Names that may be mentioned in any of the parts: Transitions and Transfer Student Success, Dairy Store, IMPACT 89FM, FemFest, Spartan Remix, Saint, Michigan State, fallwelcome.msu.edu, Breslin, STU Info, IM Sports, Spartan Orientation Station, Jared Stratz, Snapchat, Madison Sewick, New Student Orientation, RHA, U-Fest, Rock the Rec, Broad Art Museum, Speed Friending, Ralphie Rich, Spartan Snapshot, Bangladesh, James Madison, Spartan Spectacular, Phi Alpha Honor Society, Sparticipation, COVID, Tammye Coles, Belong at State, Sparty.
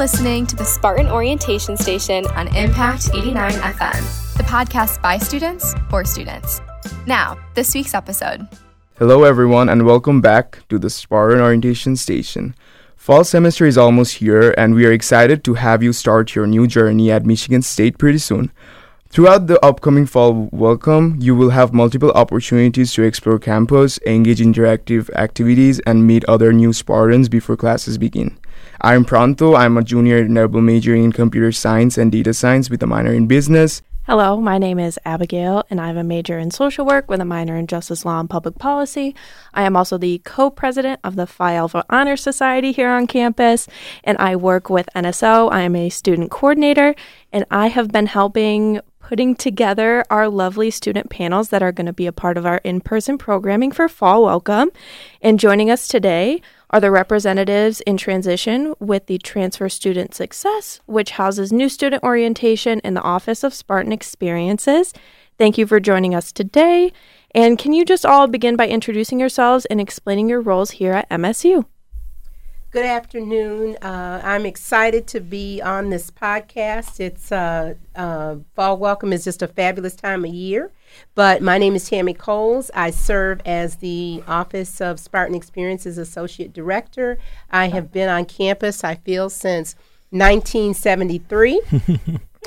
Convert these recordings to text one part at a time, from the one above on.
listening to the Spartan Orientation Station on IMPACT 89FM, the podcast by students for students. Now, this week's episode. Hello everyone and welcome back to the Spartan Orientation Station. Fall semester is almost here and we are excited to have you start your new journey at Michigan State pretty soon. Throughout the upcoming fall welcome, you will have multiple opportunities to explore campus, engage in interactive activities, and meet other new Spartans before classes begin. I'm Pranto. I'm a junior at Nerble majoring in computer science and data science with a minor in business. Hello, my name is Abigail, and I have a major in social work with a minor in justice law and public policy. I am also the co-president of the Phi Alpha Honor Society here on campus, and I work with NSO. I am a student coordinator, and I have been helping putting together our lovely student panels that are going to be a part of our in-person programming for Fall Welcome. And joining us today are the representatives in transition with the Transfer Student Success, which houses New Student Orientation and the Office of Spartan Experiences. Thank you for joining us today. And can you just all begin by introducing yourselves and explaining your roles here at MSU? Good afternoon. I'm excited to be on this podcast. It's Fall Welcome is just a fabulous time of year. But my name is Tammye Coles. I serve as the Office of Spartan Experiences Associate Director. I have been on campus, I feel, since 1973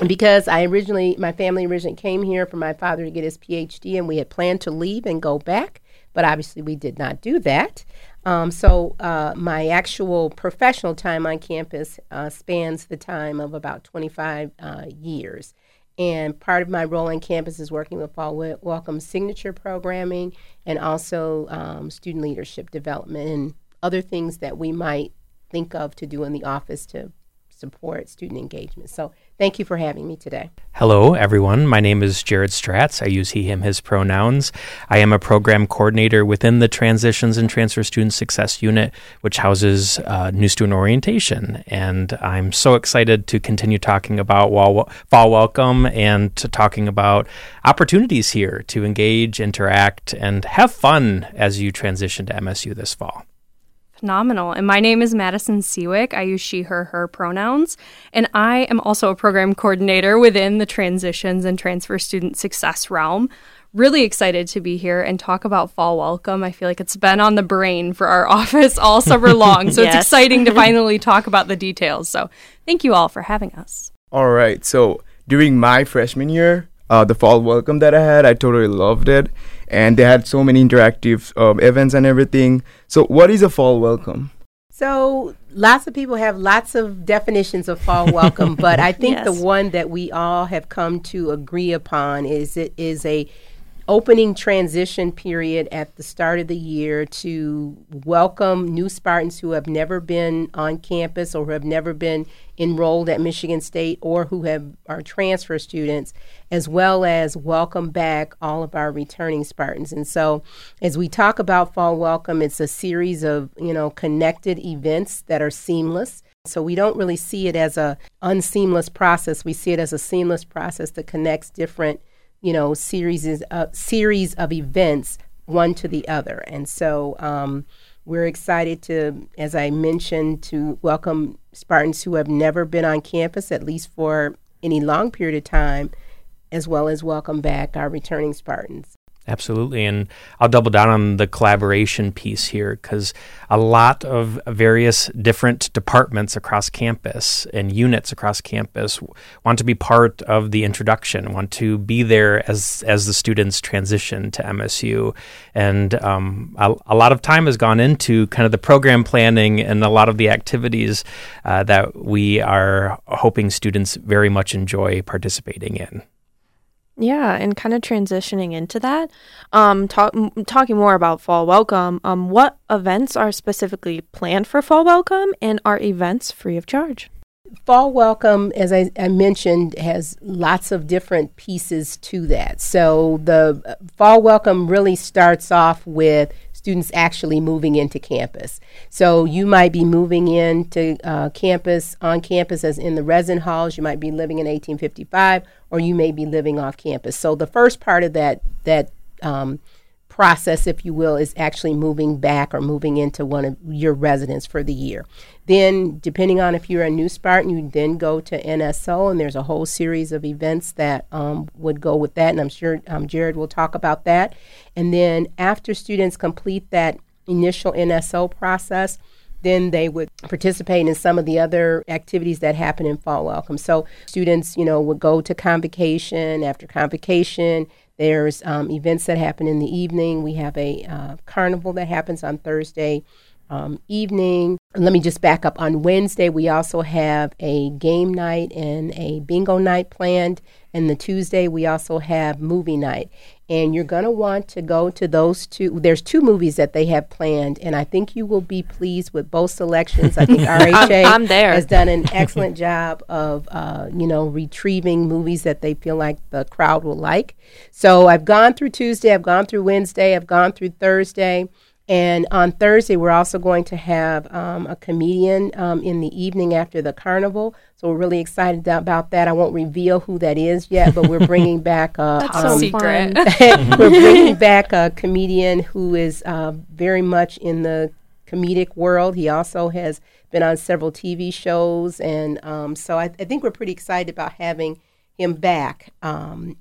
because my family originally came here for my father to get his PhD, and we had planned to leave and go back, but obviously we did not do that. So my actual professional time on campus spans the time of about 25 years. And part of my role on campus is working with Fall Welcome signature programming and also student leadership development and other things that we might think of to do in the office to support student engagement. So thank you for having me today. Hello, everyone. My name is Jared Stratz. I use he, him, his pronouns. I am a program coordinator within the Transitions and Transfer Student Success Unit, which houses New Student Orientation. And I'm so excited to continue talking about Fall Welcome and to talking about opportunities here to engage, interact, and have fun as you transition to MSU this fall. Phenomenal. And my name is Madison Sewick. I use she, her, her pronouns. And I am also a program coordinator within the Transitions and Transfer Student Success realm. Really excited to be here and talk about Fall Welcome. I feel like it's been on the brain for our office all summer long. So yes. It's exciting to finally talk about the details. So thank you all for having us. All right. So during my freshman year, the Fall Welcome that I had, I totally loved it. And they had so many interactive events and everything. So what is a Fall Welcome? So lots of people have lots of definitions of Fall Welcome, but I think yes. The one that we all have come to agree upon is it is a opening transition period at the start of the year to welcome new Spartans who have never been on campus or who have never been enrolled at Michigan State or who are transfer students, as well as welcome back all of our returning Spartans. And so as we talk about Fall Welcome, it's a series of, connected events that are seamless. So we don't really see it as an unseamless process. We see it as a seamless process that connects different series of events, one to the other. And so we're excited to, as I mentioned, to welcome Spartans who have never been on campus, at least for any long period of time, as well as welcome back our returning Spartans. Absolutely. And I'll double down on the collaboration piece here because a lot of various different departments across campus and units across campus want to be part of the introduction, want to be there as the students transition to MSU. And a lot of time has gone into kind of the program planning and a lot of the activities that we are hoping students very much enjoy participating in. Yeah, and kind of transitioning into that, talking more about Fall Welcome, what events are specifically planned for Fall Welcome and are events free of charge? Fall Welcome, as I mentioned, has lots of different pieces to that. So the Fall Welcome really starts off with students actually moving into campus. So you might be moving into on campus as in the resident halls. You might be living in 1855 or you may be living off campus. So the first part of that process, if you will, is actually moving back or moving into one of your residents for the year. Then, depending on if you're a new Spartan, you then go to NSO, and there's a whole series of events that would go with that, and I'm sure Jared will talk about that. And then after students complete that initial NSO process, then they would participate in some of the other activities that happen in Fall Welcome. So students, you know, would go to convocation. After convocation, there's events that happen in the evening. We have a carnival that happens on Thursday evening. Let me just back up. On Wednesday, we also have a game night and a bingo night planned. And the Tuesday, we also have movie night. And you're going to want to go to those two. There's two movies that they have planned, and I think you will be pleased with both selections. I think RHA has done an excellent job of, you know, retrieving movies that they feel like the crowd will like. So I've gone through Tuesday, I've gone through Wednesday, I've gone through Thursday. And on Thursday, we're also going to have a comedian in the evening after the carnival. So we're really excited about that. I won't reveal who that is yet, but we're bringing back we're bringing back a comedian who is very much in the comedic world. He also has been on several TV shows. And so I think we're pretty excited about having him back. And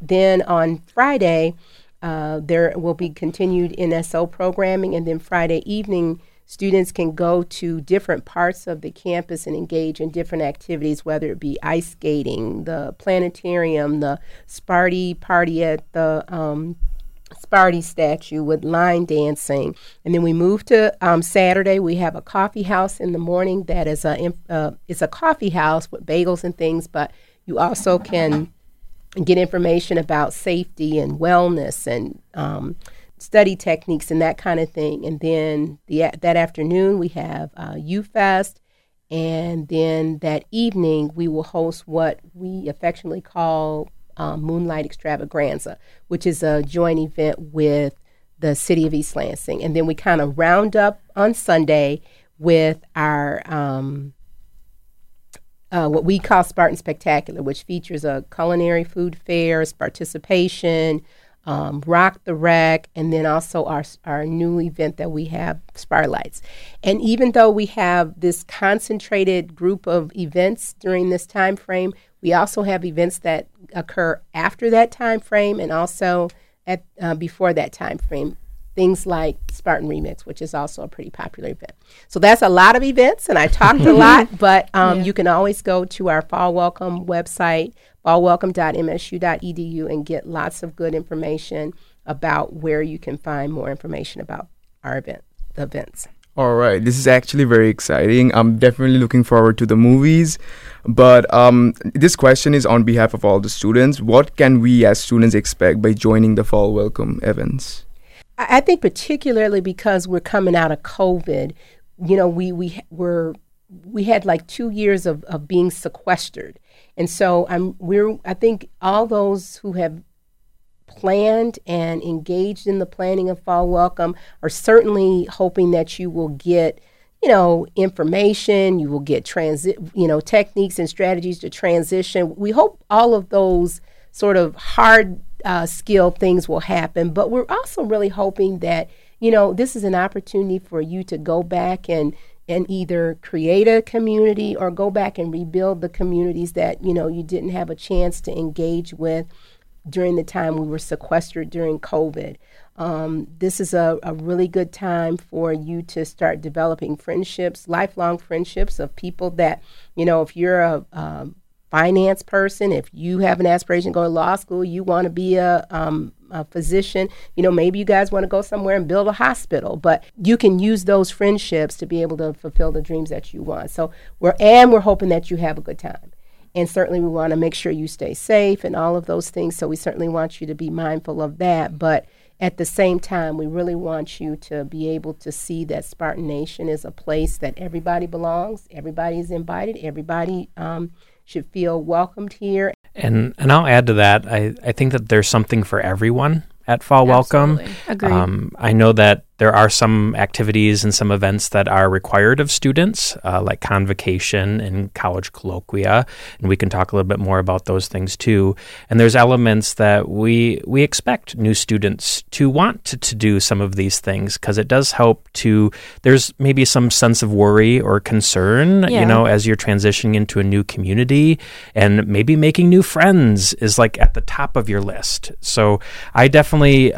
then on Friday, there will be continued NSO programming, and then Friday evening, students can go to different parts of the campus and engage in different activities, whether it be ice skating, the planetarium, the Sparty party at the Sparty statue, with line dancing. And then we move to Saturday. We have a coffee house in the morning that is it's a coffee house with bagels and things, but you also can get information about safety and wellness and study techniques and that kind of thing. And then that afternoon we have U-Fest, and then that evening we will host what we affectionately call Moonlight Extravaganza, which is a joint event with the City of East Lansing. And then we kind of round up on Sunday with our what we call Spartan Spectacular, which features a culinary food fair, Sparticipation, Rock the Rec, and then also our new event that we have, Spartan Lights. And even though we have this concentrated group of events during this time frame, we also have events that occur after that time frame and also at before that time frame. Things like Spartan Remix, which is also a pretty popular event. So that's a lot of events, and I talked a lot, but you can always go to our Fall Welcome website, fallwelcome.msu.edu, and get lots of good information about where you can find more information about our event, the events. All right. This is actually very exciting. I'm definitely looking forward to the movies. But this question is on behalf of all the students. What can we as students expect by joining the Fall Welcome events? I think particularly because we're coming out of COVID, you know, we had like 2 years of being sequestered. And so I think all those who have planned and engaged in the planning of Fall Welcome are certainly hoping that you will get, you know, information, you will get techniques and strategies to transition. We hope all of those sort of hard skill things will happen, but we're also really hoping that, you know, this is an opportunity for you to go back and either create a community or go back and rebuild the communities that, you know, you didn't have a chance to engage with during the time we were sequestered during COVID. This is a really good time for you to start developing friendships, lifelong friendships of people that, you know, if you're a finance person, if you have an aspiration to go to law school, you want to be a physician, you know, maybe you guys want to go somewhere and build a hospital, but you can use those friendships to be able to fulfill the dreams that you want. So we're hoping that you have a good time. And certainly we want to make sure you stay safe and all of those things. So we certainly want you to be mindful of that. But at the same time, we really want you to be able to see that Spartan Nation is a place that everybody belongs. Everybody is invited. Everybody should feel welcomed here. And I'll add to that, I think that there's something for everyone at Fall Welcome. Agreed. I know that There are some activities and some events that are required of students, like convocation and college colloquia, and we can talk a little bit more about those things too. And there's elements that we expect new students to want to do some of these things, because it does help to, there's maybe some sense of worry or concern, you know, as you're transitioning into a new community, and maybe making new friends is like at the top of your list. So I definitely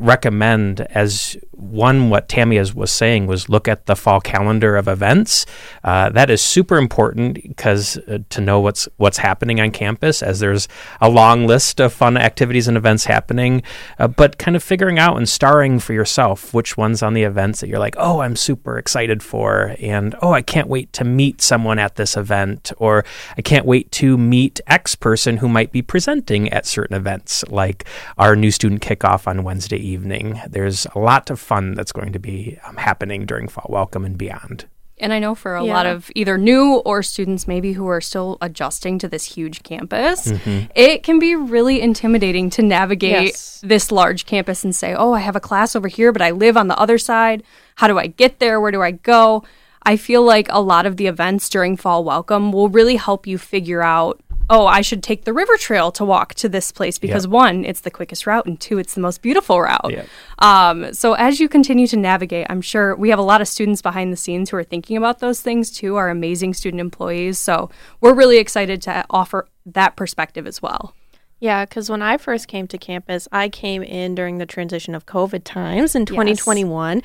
recommend, as one, what Tammye was saying was look at the fall calendar of events. That is super important, because to know what's happening on campus, as there's a long list of fun activities and events happening, but kind of figuring out and starring for yourself which ones on the events that you're like, oh, I'm super excited for, and oh, I can't wait to meet someone at this event, or I can't wait to meet X person who might be presenting at certain events, like our new student kickoff on Wednesday evening. There's a lot of fun that's going to be happening during Fall Welcome and beyond. And I know for a lot of either new or students maybe who are still adjusting to this huge campus, it can be really intimidating to navigate this large campus and say, oh, I have a class over here, but I live on the other side. How do I get there? Where do I go? I feel like a lot of the events during Fall Welcome will really help you figure out, oh, I should take the river trail to walk to this place because one, it's the quickest route, and two, it's the most beautiful route. So as you continue to navigate, I'm sure we have a lot of students behind the scenes who are thinking about those things too, our amazing student employees. So we're really excited to offer that perspective as well. Yeah, because when I first came to campus, I came in during the transition of COVID times in 2021,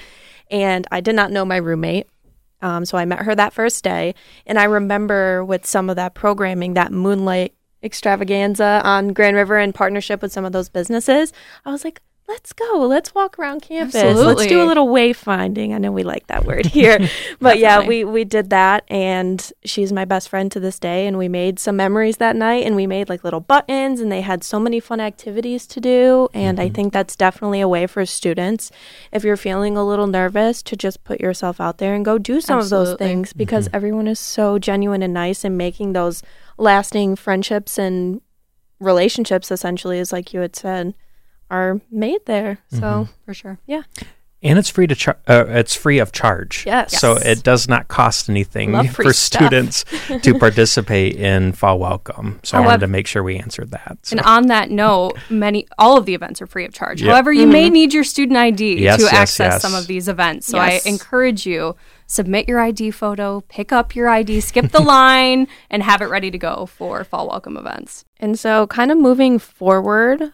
and I did not know my roommate. So I met her that first day, and I remember with some of that programming, that Moonlight Extravaganza on Grand River in partnership with some of those businesses, I was like, let's go. Let's walk around campus. Absolutely. Let's do a little wayfinding. I know we like that word here. But yeah, we did that, and she's my best friend to this day, and we made some memories that night, and we made like little buttons, and they had so many fun activities to do, and I think that's definitely a way for students, if you're feeling a little nervous, to just put yourself out there and go do some of those things, because everyone is so genuine and nice, and making those lasting friendships and relationships, essentially, is like you had said, are made there. So for sure. Yeah. And it's free to it's free of charge. Yes. So it does not cost anything for students to participate in Fall Welcome. So I wanted to make sure we answered that. So. And on that note, all of the events are free of charge. Yep. However, you may need your student ID to access some of these events. So I encourage you, submit your ID photo, pick up your ID, skip the line, and have it ready to go for Fall Welcome events. And so kind of moving forward,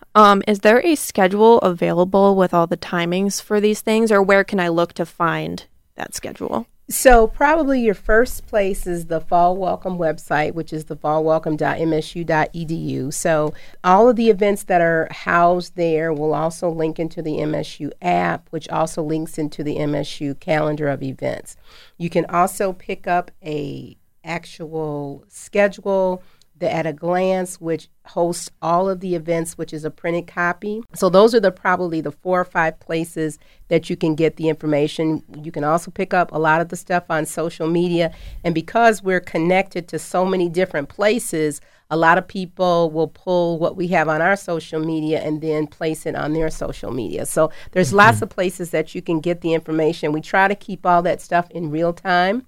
is there a schedule available with all the timings for these things, or where can I look to find that schedule? So probably your first place is the Fall Welcome website, which is the fallwelcome.msu.edu. So all of the events that are housed there will also link into the MSU app, which also links into the MSU calendar of events. You can also pick up a actual schedule at a glance, which hosts all of the events, which is a printed copy. So those are probably the 4 or 5 places that you can get the information. You can also pick up a lot of the stuff on social media. And because we're connected to so many different places, a lot of people will pull what we have on our social media and then place it on their social media. So there's lots of places that you can get the information. We try to keep all that stuff in real time.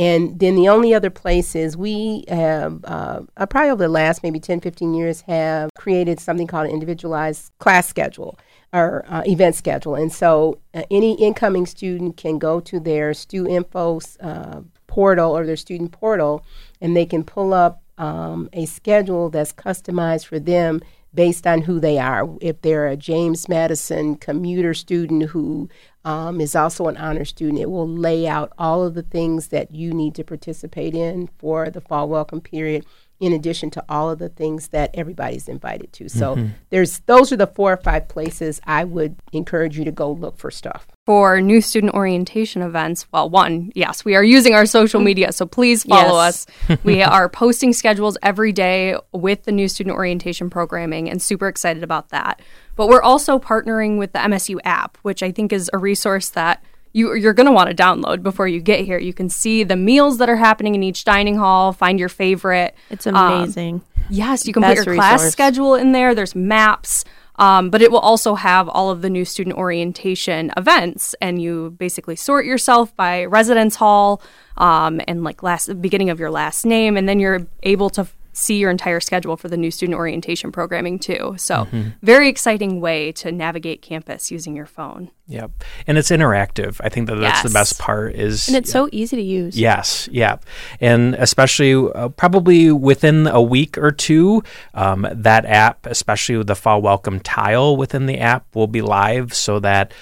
And then the only other place is we have, probably over the last maybe 10, 15 years, have created something called an individualized class schedule or event schedule. And so any incoming student can go to their STU Info portal or their student portal, and they can pull up a schedule that's customized for them based on who they are. If they're a James Madison commuter student who is also an honor student, it will lay out all of the things that you need to participate in for the Fall Welcome period, in addition to all of the things that everybody's invited to. So those are the 4 or 5 places I would encourage you to go look for stuff. For new student orientation events, well, one, yes, we are using our social media, so please follow us. We are posting schedules every day with the new student orientation programming, and super excited about that. But we're also partnering with the MSU app, which I think is a resource that you're going to want to download before you get here. You can see the meals that are happening in each dining hall, find your favorite. It's amazing. Yes, you can put your class schedule in there. There's maps. But it will also have all of the new student orientation events, and you basically sort yourself by residence hall and like beginning of your last name, and then you're able to see your entire schedule for the new student orientation programming too. So very exciting way to navigate campus using your phone. Yep. And it's interactive. I think that that's the best part is... And it's so easy to use. Yes. Yeah. And especially probably within a week or two, that app, especially with the Fall Welcome tile within the app, will be live so that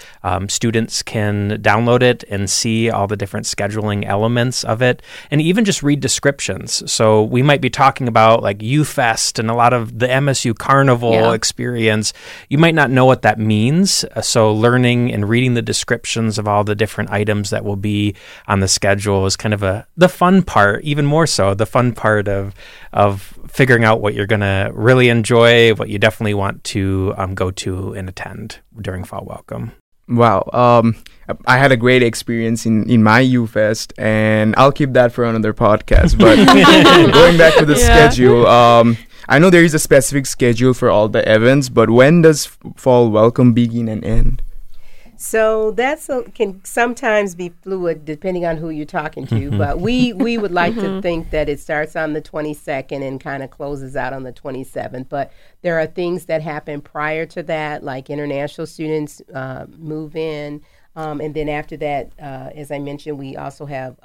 students can download it and see all the different scheduling elements of it and even just read descriptions. So we might be talking about like U-Fest and a lot of the MSU Carnival experience. You might not know what that means. So learning and reading the descriptions of all the different items that will be on the schedule is kind of the fun part, even more so, the fun part of figuring out what you're going to really enjoy, what you definitely want to go to and attend during Fall Welcome. Wow. I had a great experience in my U-Fest, and I'll keep that for another podcast. But going back to the schedule, I know there is a specific schedule for all the events, but when does Fall Welcome begin and end? So that can sometimes be fluid depending on who you're talking to, but we would like to think that it starts on the 22nd and kind of closes out on the 27th. But there are things that happen prior to that, like international students move in. And then after that, as I mentioned, we also have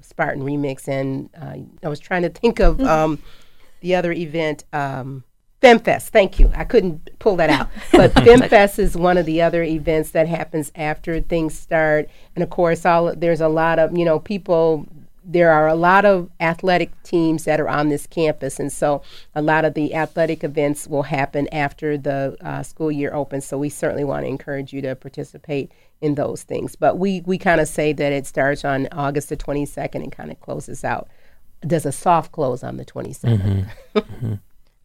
Spartan Remix. And I was trying to think of the other event, FemFest, thank you. I couldn't pull that out. But FemFest is one of the other events that happens after things start. And of course, there's a lot of, people, there are a lot of athletic teams that are on this campus. And so a lot of the athletic events will happen after the school year opens. So we certainly want to encourage you to participate in those things. But we kind of say that it starts on August the 22nd and kind of closes out. There's a soft close on the 27th.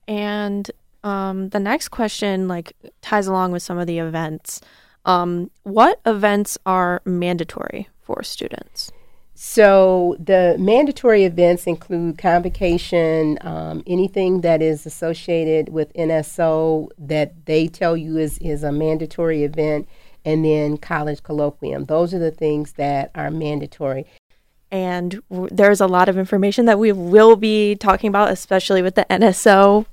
And the next question ties along with some of the events. What events are mandatory for students? So the mandatory events include convocation, anything that is associated with NSO that they tell you is a mandatory event, and then college colloquium. Those are the things that are mandatory. And there's a lot of information that we will be talking about, especially with the NSO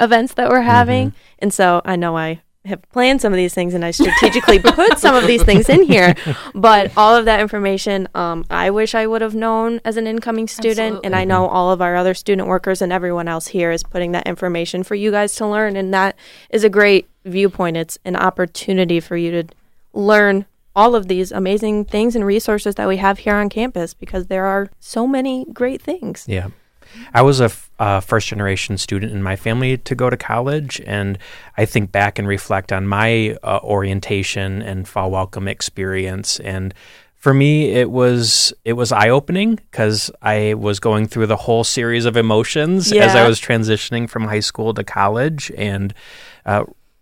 events that we're having. And so I know I have planned some of these things and I strategically put some of these things in here. But all of that information, I wish I would have known as an incoming student. Absolutely. And I know all of our other student workers and everyone else here is putting that information for you guys to learn. And that is a great viewpoint. It's an opportunity for you to learn all of these amazing things and resources that we have here on campus, because there are so many great things. Yeah. I was a first-generation student in my family to go to college, and I think back and reflect on my orientation and Fall Welcome experience, and for me, it was eye-opening because I was going through the whole series of emotions as I was transitioning from high school to college, and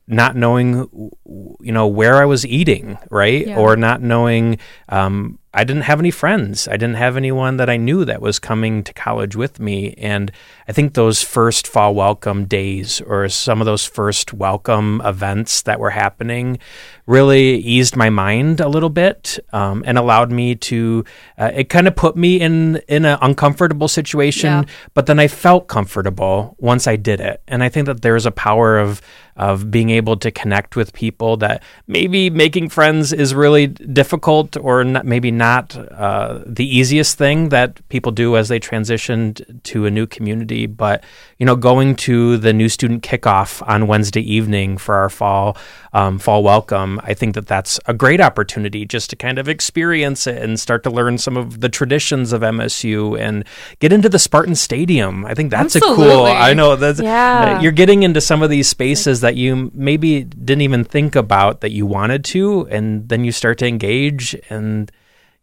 not knowing, where I was eating, right? Yeah. Or not knowing, I didn't have any friends. I didn't have anyone that I knew that was coming to college with me. And I think those first Fall Welcome days or some of those first welcome events that were happening really eased my mind a little bit and allowed me to, it kind of put me in an uncomfortable situation, but then I felt comfortable once I did it. And I think that there's a power of being able to connect with people that maybe making friends is really difficult or maybe not the easiest thing that people do as they transition to a new community. But, going to the new student kickoff on Wednesday evening for our fall welcome, I think that that's a great opportunity just to kind of experience it and start to learn some of the traditions of MSU and get into the Spartan Stadium. I think that's a cool, I know that's, you're getting into some of these spaces that you maybe didn't even think about that you wanted to, and then you start to engage, and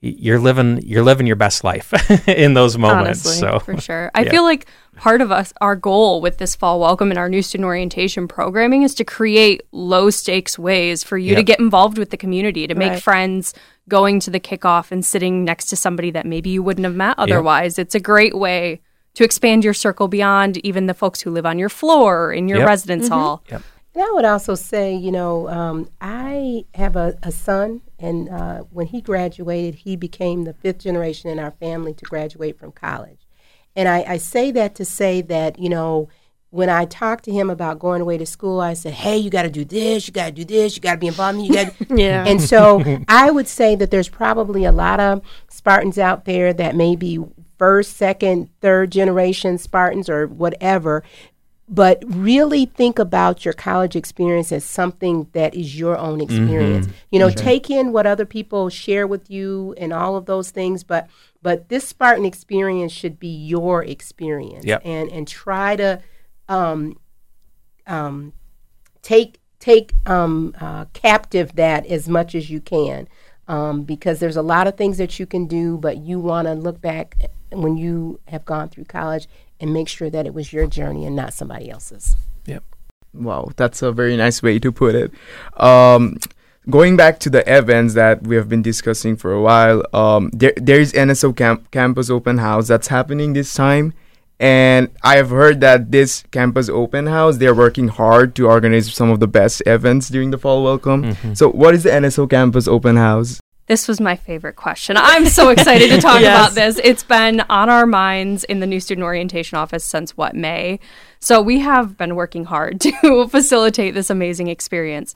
you're living your best life in those moments. Honestly, so for sure, I feel like part of us, our goal with this Fall Welcome and our new student orientation programming is to create low stakes ways for you to get involved with the community, to make friends going to the kickoff and sitting next to somebody that maybe you wouldn't have met otherwise. It's a great way to expand your circle beyond even the folks who live on your floor or in your residence hall. And I would also say, you know, I have a son, and when he graduated, he became the fifth generation in our family to graduate from college. And I say that to say that, you know, when I talked to him about going away to school, I said, hey, you got to do this, you got to do this, you got to be involved in it. Yeah. And so I would say that there's probably a lot of Spartans out there that may be first, second, third generation Spartans or whatever, but really think about your college experience as something that is your own experience. Mm-hmm. You know, okay. Take in what other people share with you and all of those things, but this Spartan experience should be your experience. Yep. And try to take captive that as much as you can, because there's a lot of things that you can do, but you want to look back when you have gone through college and make sure that it was your journey and not somebody else's. Yep. Wow, that's a very nice way to put it. Going back to the events that we have been discussing for a while, there is NSO Campus Open House that's happening this time. And I have heard that this campus open house, they're working hard to organize some of the best events during the Fall Welcome. Mm-hmm. So what is the NSO Campus Open House? This was my favorite question. I'm so excited to talk about this. It's been on our minds in the New Student Orientation office since, May? So we have been working hard to facilitate this amazing experience.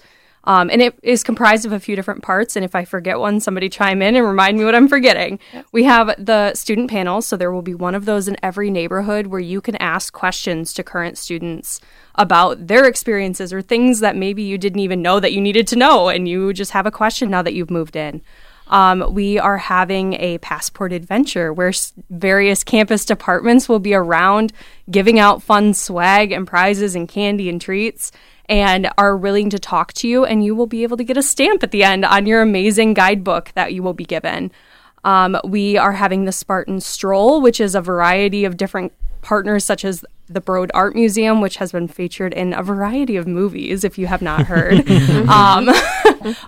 And it is comprised of a few different parts. And if I forget one, somebody chime in and remind me what I'm forgetting. We have the student panels. So there will be one of those in every neighborhood where you can ask questions to current students about their experiences or things that maybe you didn't even know that you needed to know. And you just have a question now that you've moved in. We are having a passport adventure where various campus departments will be around giving out fun swag and prizes and candy and treats, and are willing to talk to you, and you will be able to get a stamp at the end on your amazing guidebook that you will be given. We are having the Spartan Stroll, which is a variety of different partners such as the Broad Art Museum, which has been featured in a variety of movies, if you have not heard.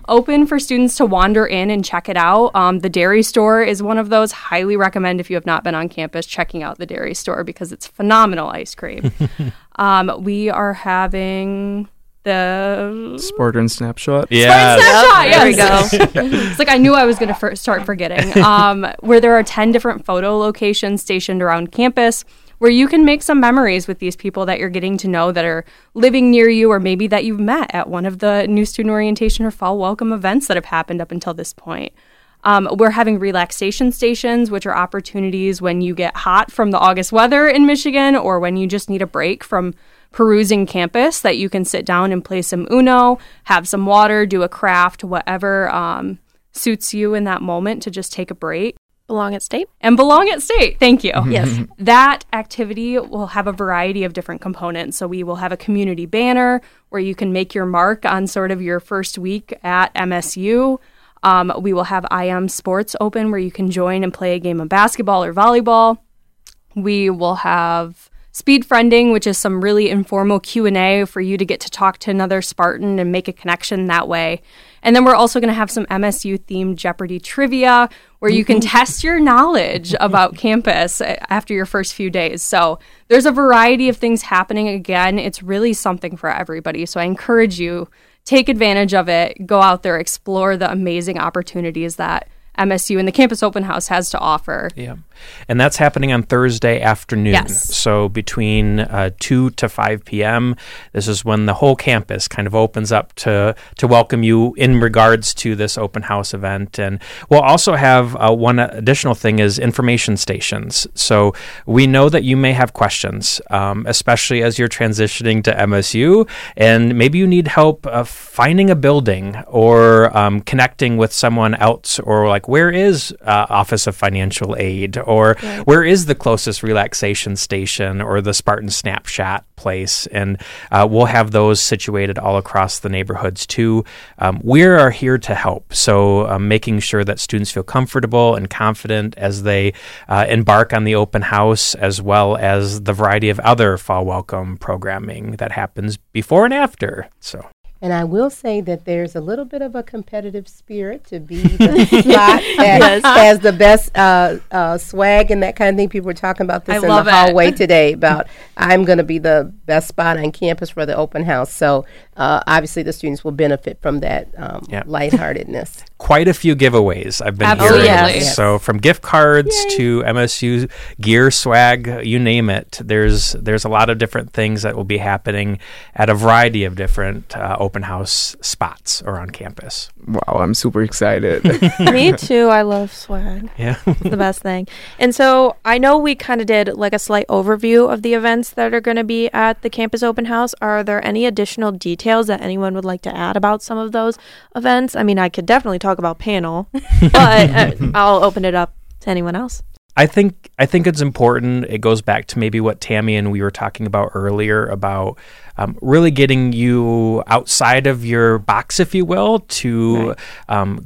Open for students to wander in and check it out. The Dairy Store is one of those. Highly recommend, if you have not been on campus, checking out the Dairy Store because it's phenomenal ice cream. We are having the Spartan Snapshot. Yeah. Spartan Snapshot, yep. Yes. There we go. It's like I knew I was going to start forgetting. Where there are 10 different photo locations stationed around campus, where you can make some memories with these people that you're getting to know that are living near you, or maybe that you've met at one of the New Student Orientation or Fall Welcome events that have happened up until this point. We're having relaxation stations, which are opportunities when you get hot from the August weather in Michigan, or when you just need a break from perusing campus, that you can sit down and play some Uno, have some water, do a craft, whatever suits you in that moment to just take a break. Belong at State. And Belong at State. Thank you. Yes. That activity will have a variety of different components. So we will have a community banner where you can make your mark on sort of your first week at MSU. We will have IM Sports open where you can join and play a game of basketball or volleyball. We will have Speed Friending, which is some really informal Q&A for you to get to talk to another Spartan and make a connection that way. And then we're also going to have some MSU-themed Jeopardy trivia where you can test your knowledge about campus after your first few days. So there's a variety of things happening. Again, it's really something for everybody. So I encourage you, take advantage of it, go out there, explore the amazing opportunities that MSU and the Campus Open House has to offer. Yeah, and that's happening on Thursday afternoon. Yes. So between 2 to 5 p.m., this is when the whole campus kind of opens up to welcome you in regards to this open house event. And we'll also have one additional thing is information stations. So we know that you may have questions, especially as you're transitioning to MSU, and maybe you need help finding a building or connecting with someone else, or like, where is Office of Financial Aid, or where is the closest relaxation station or the Spartan Snapshot place? And we'll have those situated all across the neighborhoods too. We are here to help. So making sure that students feel comfortable and confident as they embark on the open house, as well as the variety of other Fall Welcome programming that happens before and after. So. And I will say that there's a little bit of a competitive spirit to be the slot that has the best swag and that kind of thing. People were talking about this in the hallway today about I'm going to be the best spot on campus for the open house. So obviously the students will benefit from that lightheartedness. Quite a few giveaways I've been hearing. Yes. So from gift cards to MSU gear, swag, you name it. There's a lot of different things that will be happening at a variety of different open house spots around campus. Wow, I'm super excited. Me too. I love swag. Yeah. It's the best thing. And so I know we kind of did like a slight overview of the events that are going to be at the campus open house. Are there any additional details that anyone would like to add about some of those events? I mean, I could definitely talk about panel, but I'll open it up to anyone else. I think it's important. It goes back to maybe what Tammye and we were talking about earlier about really getting you outside of your box, if you will, to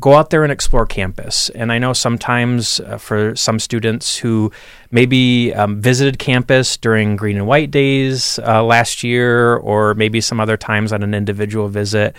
go out there and explore campus. And I know sometimes for some students who maybe visited campus during Green and White Days last year or maybe some other times on an individual visit,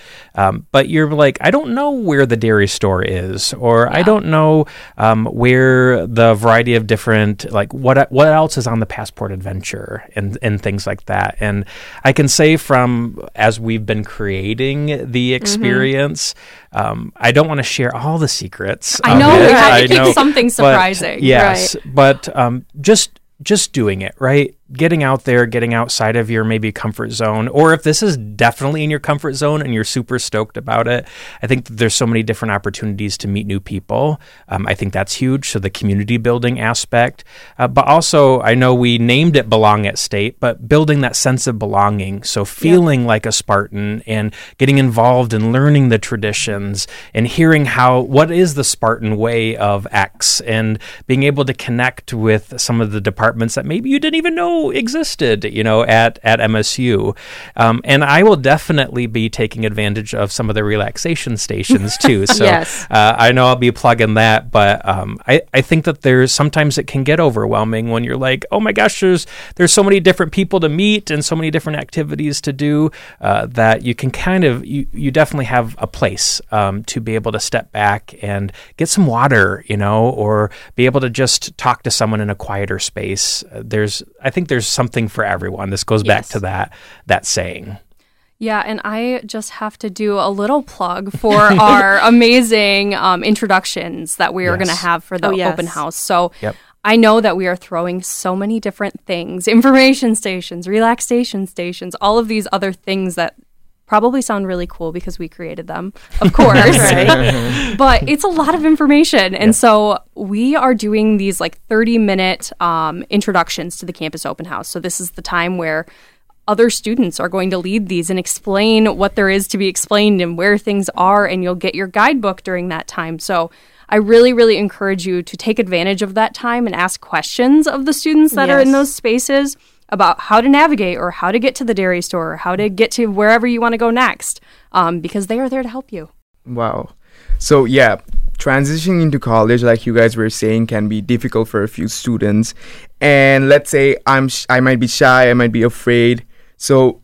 but you're like, I don't know where the Dairy Store is, or I don't know where the variety of different, like what else is on the Passport Adventure and things like that. And I can say from as we've been creating the experience, I don't want to share all the secrets. I know we had to keep something surprising. But, yes, right. But just doing it, right? Getting out there, getting outside of your maybe comfort zone, or if this is definitely in your comfort zone and you're super stoked about it, I think that there's so many different opportunities to meet new people. I think that's huge. So the community building aspect, but also I know we named it Belong at State, but building that sense of belonging. So feeling like a Spartan and getting involved and learning the traditions and hearing what is the Spartan way of X and being able to connect with some of the departments that maybe you didn't even know existed, at MSU. And I will definitely be taking advantage of some of the relaxation stations too. So I know I'll be plugging that, but I think that sometimes it can get overwhelming when you're like, oh my gosh, there's so many different people to meet and so many different activities to do that you can kind of, you definitely have a place to be able to step back and get some water, or be able to just talk to someone in a quieter space. I think there's something for everyone. This goes back to that saying. Yeah, and I just have to do a little plug for our amazing introductions that we are going to have for the open house. So I know that we are throwing so many different things, information stations, relaxation stations, all of these other things that probably sound really cool because we created them, of course. But it's a lot of information. And so we are doing these like 30-minute introductions to the campus open house. So this is the time where other students are going to lead these and explain what there is to be explained and where things are, and you'll get your guidebook during that time. So I really, really encourage you to take advantage of that time and ask questions of the students that are in those spaces about how to navigate or how to get to the Dairy Store or how to get to wherever you want to go next, because they are there to help you. Wow. So transitioning into college, like you guys were saying, can be difficult for a few students. And let's say I might be shy, I might be afraid. So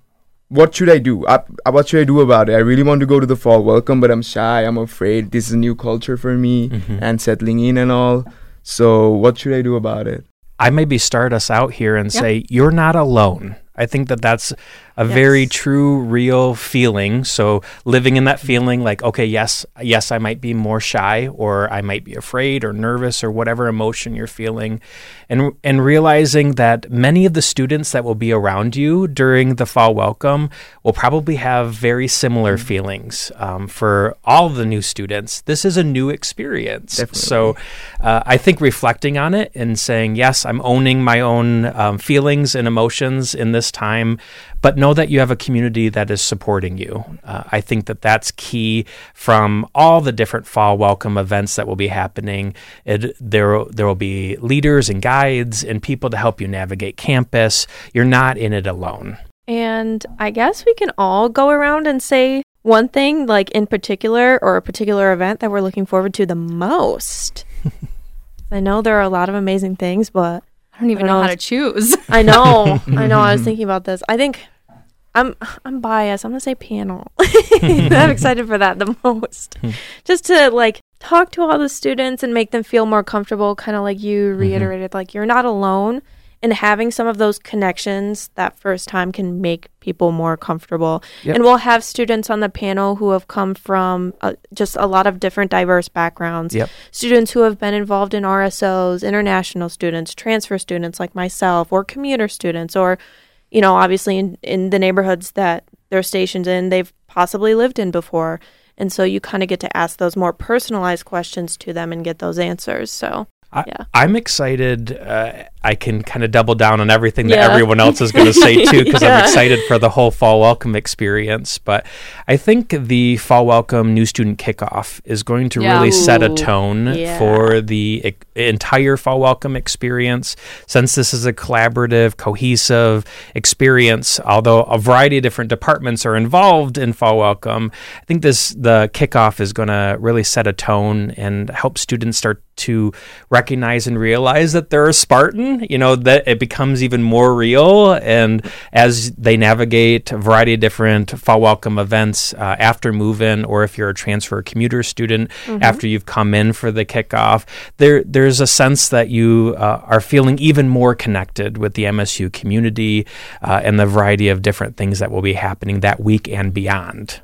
what should I do? What should I do about it? I really want to go to the Fall Welcome, but I'm shy, I'm afraid. This is a new culture for me and settling in and all. So what should I do about it? I maybe start us out here and say, you're not alone. I think that that's a very true, real feeling. So living in that feeling like, okay, yes, I might be more shy, or I might be afraid or nervous or whatever emotion you're feeling. And realizing that many of the students that will be around you during the Fall Welcome will probably have very similar feelings. For all of the new students, this is a new experience. Definitely. So I think reflecting on it and saying, yes, I'm owning my own feelings and emotions in this time, but know that you have a community that is supporting you. I think that that's key from all the different Fall Welcome events that will be happening. There will be leaders and guides and people to help you navigate campus. You're not in it alone. And I guess we can all go around and say one thing, like in particular, or a particular event that we're looking forward to the most. I know there are a lot of amazing things, but I don't even know how to choose. I know. I was thinking about this. I think I'm biased. I'm going to say panel. I'm excited for that the most. Just to like talk to all the students and make them feel more comfortable, kind of like you reiterated, like you're not alone, and having some of those connections that first time can make people more comfortable. Yep. And we'll have students on the panel who have come from just a lot of different diverse backgrounds. Yep. Students who have been involved in RSOs, international students, transfer students like myself, or commuter students, or you know, obviously in the neighborhoods that they're stationed in, they've possibly lived in before. And so you kind of get to ask those more personalized questions to them and get those answers. So, yeah. I'm excited. I can kind of double down on everything that everyone else is going to say too, because I'm excited for the whole Fall Welcome experience. But I think the Fall Welcome New Student Kickoff is going to really set a tone for the entire Fall Welcome experience. Since this is a collaborative, cohesive experience, although a variety of different departments are involved in Fall Welcome, I think the kickoff is going to really set a tone and help students start to recognize and realize that they're a Spartan, you know, that it becomes even more real. And as they navigate a variety of different Fall Welcome events after move-in, or if you're a transfer commuter student, after you've come in for the kickoff, there's a sense that you are feeling even more connected with the MSU community and the variety of different things that will be happening that week and beyond.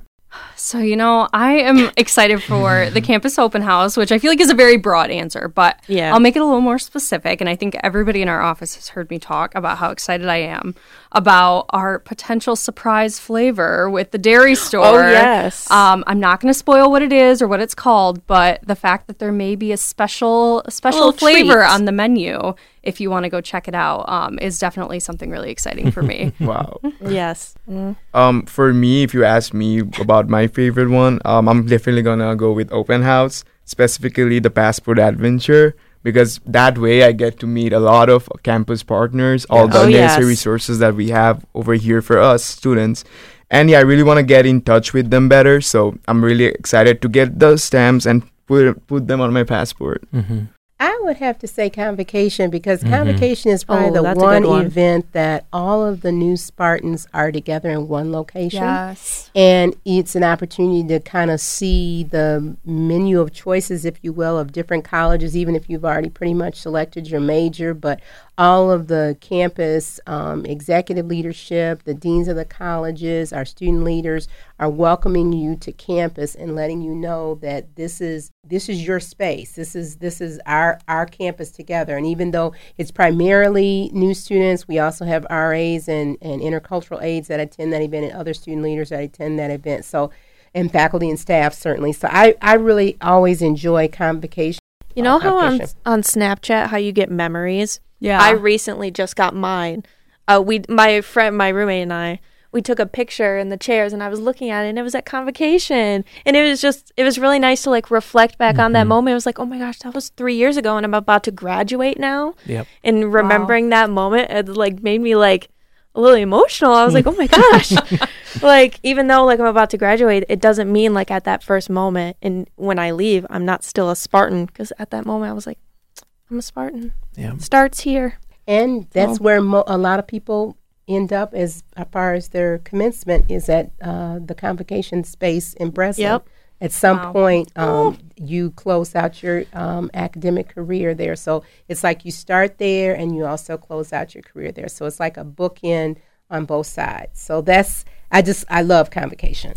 So, you know, I am excited for the campus open house, which I feel like is a very broad answer, but I'll make it a little more specific. And I think everybody in our office has heard me talk about how excited I am about our potential surprise flavor with the Dairy Store. Oh, yes. I'm not going to spoil what it is or what it's called, but the fact that there may be a special flavor on the menu, if you want to go check it out, is definitely something really exciting for me. Wow. Yes. Mm. For me, if you ask me about my favorite one, I'm definitely going to go with open house, specifically the Passport Adventure, because that way I get to meet a lot of campus partners, all the necessary resources that we have over here for us students. And I really want to get in touch with them better. So I'm really excited to get those stamps and put them on my passport. Mm-hmm. I would have to say Convocation, because Convocation is probably the one event that all of the new Spartans are together in one location. Yes. And it's an opportunity to kind of see the menu of choices, if you will, of different colleges, even if you've already pretty much selected your major. But all of the campus executive leadership, the deans of the colleges, our student leaders are welcoming you to campus and letting you know that this is your space. This is our campus together. And even though it's primarily new students, we also have RAs and intercultural aides that attend that event, and other student leaders that attend that event. So, and faculty and staff certainly. So I really always enjoy Convocation. You know how on Snapchat, how you get memories? Yeah. I recently just got mine. My roommate and I, we took a picture in the chairs, and I was looking at it, and it was at Convocation. And it was really nice to like reflect back on that moment. It was like, oh my gosh, that was 3 years ago, and I'm about to graduate now. Yep. And remembering that moment, it like made me like a little emotional. I was like, oh my gosh. Like, even though like I'm about to graduate, it doesn't mean like at that first moment and when I leave, I'm not still a Spartan, because at that moment I was like, I'm a Spartan. Yeah. Starts here. And that's where a lot of people end up as far as their commencement is at the Convocation space in Breslin. Yep. At some point, you close out your academic career there. So it's like you start there and you also close out your career there. So it's like a bookend on both sides. So I love Convocation.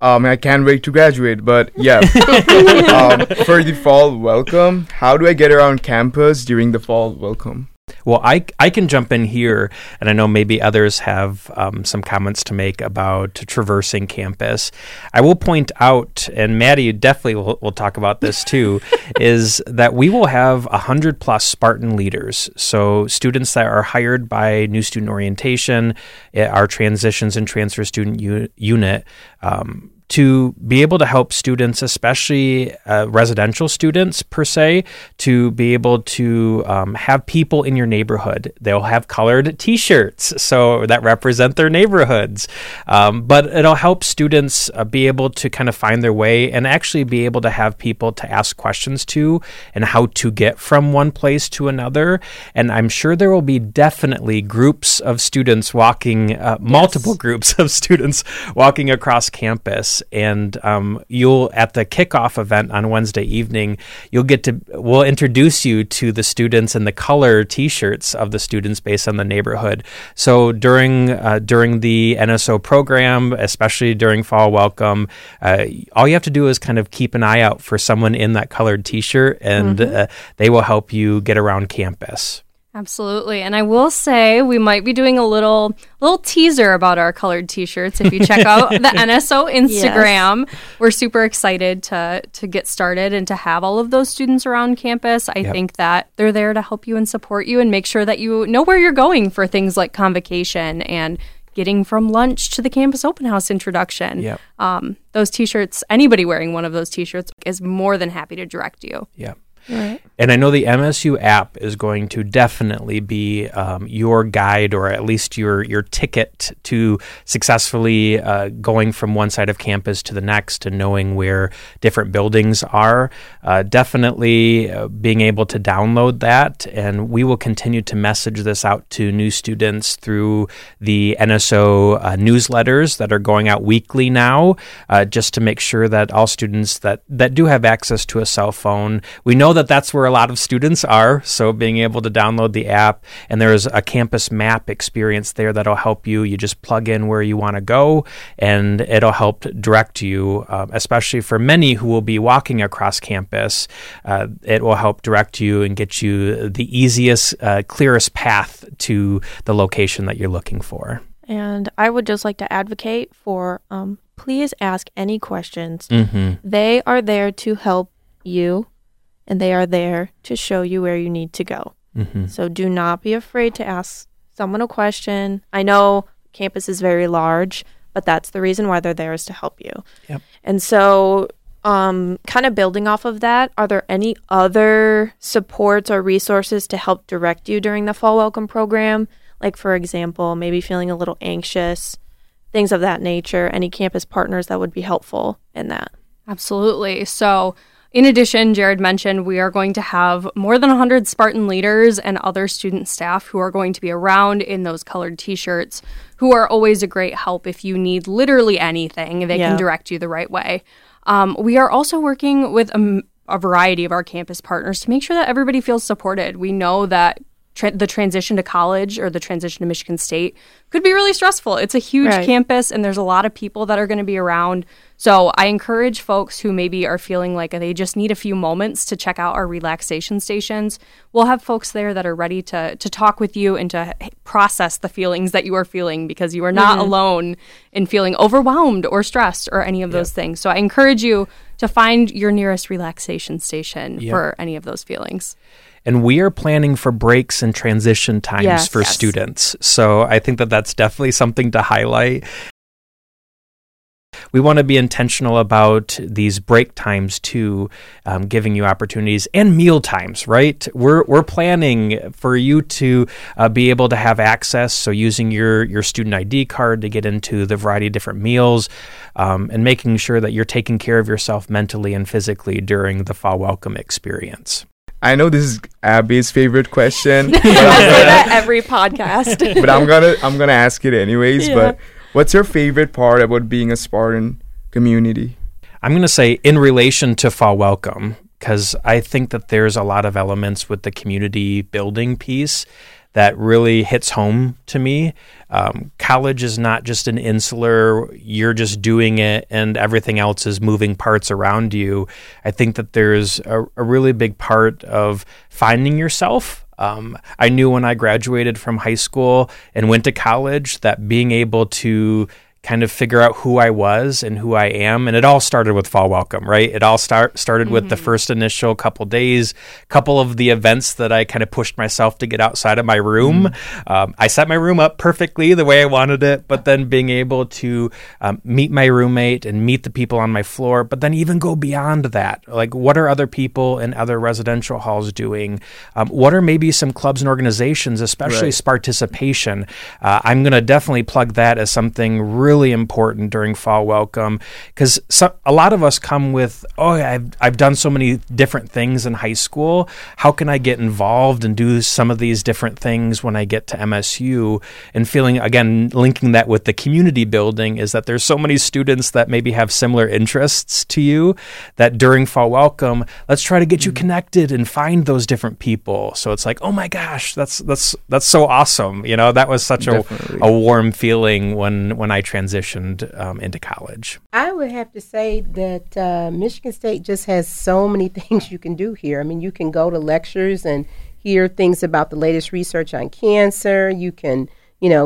I can't wait to graduate, but yeah. For the Fall Welcome, how do I get around campus during the Fall Welcome? Well, I can jump in here, and I know maybe others have some comments to make about traversing campus. I will point out, and Maddie, you definitely will talk about this too, is that we will have 100+ Spartan leaders. So students that are hired by New Student Orientation, our Transitions and Transfer Student Unit, to be able to help students, especially residential students per se, to be able to have people in your neighborhood. They'll have colored t-shirts so that represent their neighborhoods, but it'll help students be able to kind of find their way and actually be able to have people to ask questions to and how to get from one place to another. And I'm sure there will be definitely groups of students walking, multiple groups of students walking across campus. And you'll, at the kickoff event on Wednesday evening, we'll introduce you to the students and the color t-shirts of the students based on the neighborhood. So during the NSO program, especially during Fall Welcome, all you have to do is kind of keep an eye out for someone in that colored t-shirt, and they will help you get around campus. Absolutely. And I will say we might be doing a little teaser about our colored t-shirts. If you check out the NSO Instagram, yes. We're super excited to get started and to have all of those students around campus. I think that they're there to help you and support you and make sure that you know where you're going for things like convocation and getting from lunch to the campus open house introduction. Yep. Those t-shirts, anybody wearing one of those t-shirts is more than happy to direct you. Yeah. Right. And I know the MSU app is going to definitely be your guide, or at least your ticket to successfully going from one side of campus to the next and knowing where different buildings are. Definitely being able to download that. And we will continue to message this out to new students through the NSO newsletters that are going out weekly now, just to make sure that all students that do have access to a cell phone. We know that's where a lot of students are, so being able to download the app, and there's a campus map experience there that'll help you. You just plug in where you want to go, and it'll help direct you, especially for many who will be walking across campus. It will help direct you and get you the easiest, clearest path to the location that you're looking for. And I would just like to advocate for please ask any questions. Mm-hmm. They are there to help you, and they are there to show you where you need to go. Mm-hmm. So do not be afraid to ask someone a question. I know campus is very large, but that's the reason why they're there, is to help you. Yep. And so kind of building off of that, are there any other supports or resources to help direct you during the Fall Welcome program? Like, for example, maybe feeling a little anxious, things of that nature, any campus partners that would be helpful in that? Absolutely. So in addition, Jared mentioned we are going to have more than 100 Spartan leaders and other student staff who are going to be around in those colored t-shirts, who are always a great help if you need literally anything. They can direct you the right way. We are also working with a variety of our campus partners to make sure that everybody feels supported. We know that the transition to college or the transition to Michigan State could be really stressful. It's a huge campus, and there's a lot of people that are going to be around. So I encourage folks who maybe are feeling like they just need a few moments to check out our relaxation stations. We'll have folks there that are ready to talk with you and to process the feelings that you are feeling, because you are not alone in feeling overwhelmed or stressed or any of those things. So I encourage you to find your nearest relaxation station for any of those feelings. And we are planning for breaks and transition times for students. So I think that's definitely something to highlight. We want to be intentional about these break times too, giving you opportunities, and meal times, right? We're planning for you to be able to have access, so using your student ID card to get into the variety of different meals, and making sure that you're taking care of yourself mentally and physically during the Fall Welcome experience. I know this is Abby's favorite question. I say that every podcast. But I'm gonna ask it anyways. Yeah. But what's your favorite part about being a Spartan community? I'm gonna say in relation to Fall Welcome, because I think that there's a lot of elements with the community building piece that really hits home to me. College is not just an insular, you're just doing it and everything else is moving parts around you. I think that there's a really big part of finding yourself. I knew when I graduated from high school and went to college that being able to kind of figure out who I was and who I am. And it all started with Fall Welcome, right? It all started with the first initial couple days, couple of the events that I kind of pushed myself to get outside of my room. I set my room up perfectly the way I wanted it, but then being able to meet my roommate and meet the people on my floor, but then even go beyond that. Like, what are other people in other residential halls doing? What are maybe some clubs and organizations, especially Sparticipation? I'm going to definitely plug that as something really important during Fall Welcome, because a lot of us come with, I've done so many different things in high school. How can I get involved and do some of these different things when I get to MSU? And feeling, again, linking that with the community building, is that there's so many students that maybe have similar interests to you that during Fall Welcome, let's try to get you connected and find those different people. So it's like, oh my gosh, that's so awesome. You know, that was such a warm feeling when I transitioned into college. I would have to say that Michigan State just has so many things you can do here. I mean, you can go to lectures and hear things about the latest research on cancer. You can,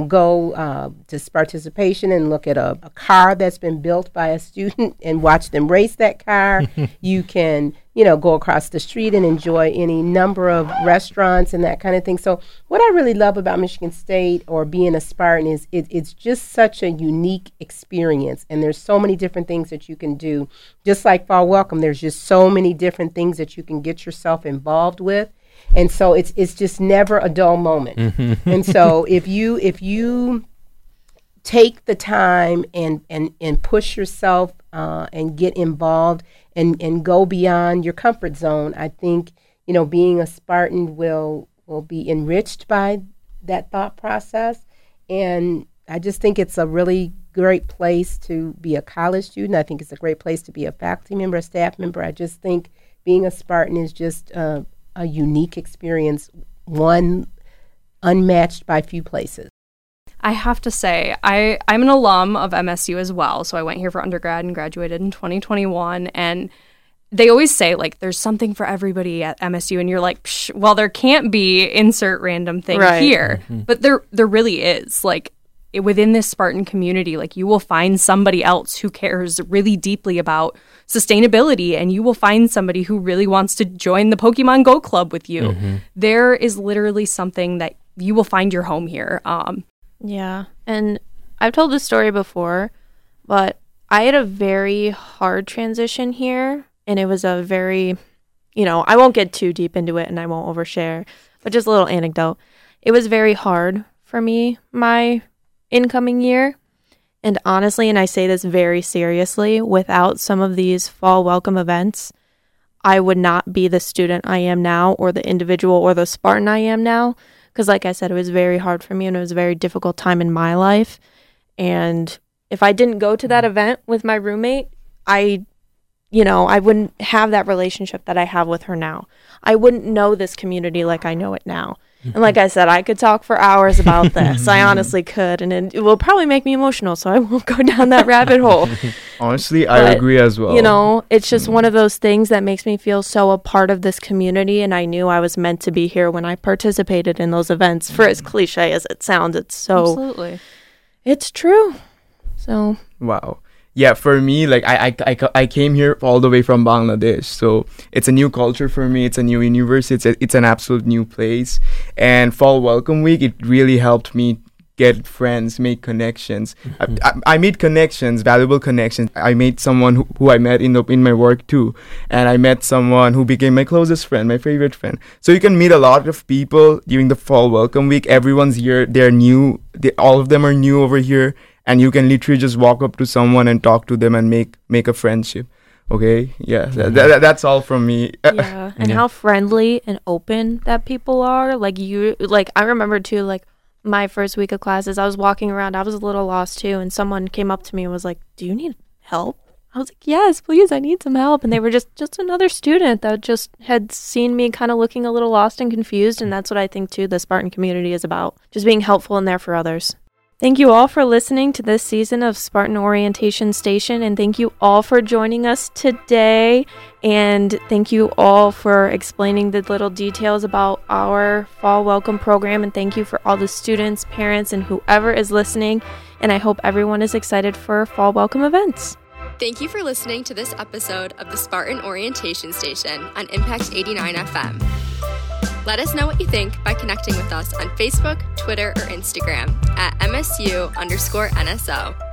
go to Sparticipation and look at a car that's been built by a student and watch them race that car. You can, go across the street and enjoy any number of restaurants and that kind of thing. So what I really love about Michigan State or being a Spartan is it's just such a unique experience. And there's so many different things that you can do. Just like Fall Welcome, there's just so many different things that you can get yourself involved with. And so it's just never a dull moment. And so if you take the time and push yourself and get involved and go beyond your comfort zone, I think, being a Spartan will be enriched by that thought process. And I just think it's a really great place to be a college student. I think it's a great place to be a faculty member, a staff member. I just think being a Spartan is just a unique experience, one unmatched by few places. I have to say, I'm an alum of MSU as well. So I went here for undergrad and graduated in 2021. And they always say, like, there's something for everybody at MSU. And you're like, psh, well, there can't be, insert random thing here. But there really is. Like, within this Spartan community, like, you will find somebody else who cares really deeply about sustainability, and you will find somebody who really wants to join the Pokemon Go club with you. There is literally something that you will find your home here. And I've told this story before, but I had a very hard transition here, and it was a very, I won't get too deep into it and I won't overshare, but just a little anecdote. It was very hard for me, my incoming year. And honestly, and I say this very seriously, without some of these Fall Welcome events, I would not be the student I am now, or the individual or the Spartan I am now. Because like I said, it was very hard for me, and it was a very difficult time in my life. And if I didn't go to that event with my roommate, I wouldn't have that relationship that I have with her now. I wouldn't know this community like I know it now. And like I said, I could talk for hours about this. I honestly could. And it will probably make me emotional, so I won't go down that rabbit hole. Honestly, I agree as well. It's just one of those things that makes me feel so a part of this community. And I knew I was meant to be here when I participated in those events. For as cliche as it sounds, it's so... Absolutely. It's true. So... Wow. Yeah, for me, like, I came here all the way from Bangladesh, so it's a new culture for me. It's a new university. It's an absolute new place. And Fall Welcome Week, it really helped me get friends, make connections. I made connections, valuable connections. I made someone who I met in my work too, and I met someone who became my closest friend, my favorite friend. So you can meet a lot of people during the Fall Welcome Week. Everyone's here. They're new. All of them are new over here. And you can literally just walk up to someone and talk to them and make a friendship. Okay? Yeah. That's all from me. Yeah. And how friendly and open that people are. Like, I remember too, like, my first week of classes, I was walking around. I was a little lost too. And someone came up to me and was like, do you need help? I was like, yes, please. I need some help. And they were just another student that just had seen me kind of looking a little lost and confused. And that's what I think too the Spartan community is about. Just being helpful and there for others. Thank you all for listening to this season of Spartan Orientation Station, and thank you all for joining us today. And thank you all for explaining the little details about our Fall Welcome program. And thank you for all the students, parents, and whoever is listening. And I hope everyone is excited for Fall Welcome events. Thank you for listening to this episode of the Spartan Orientation Station on Impact 89 FM. Let us know what you think by connecting with us on Facebook, Twitter, or Instagram at MSU_NSO.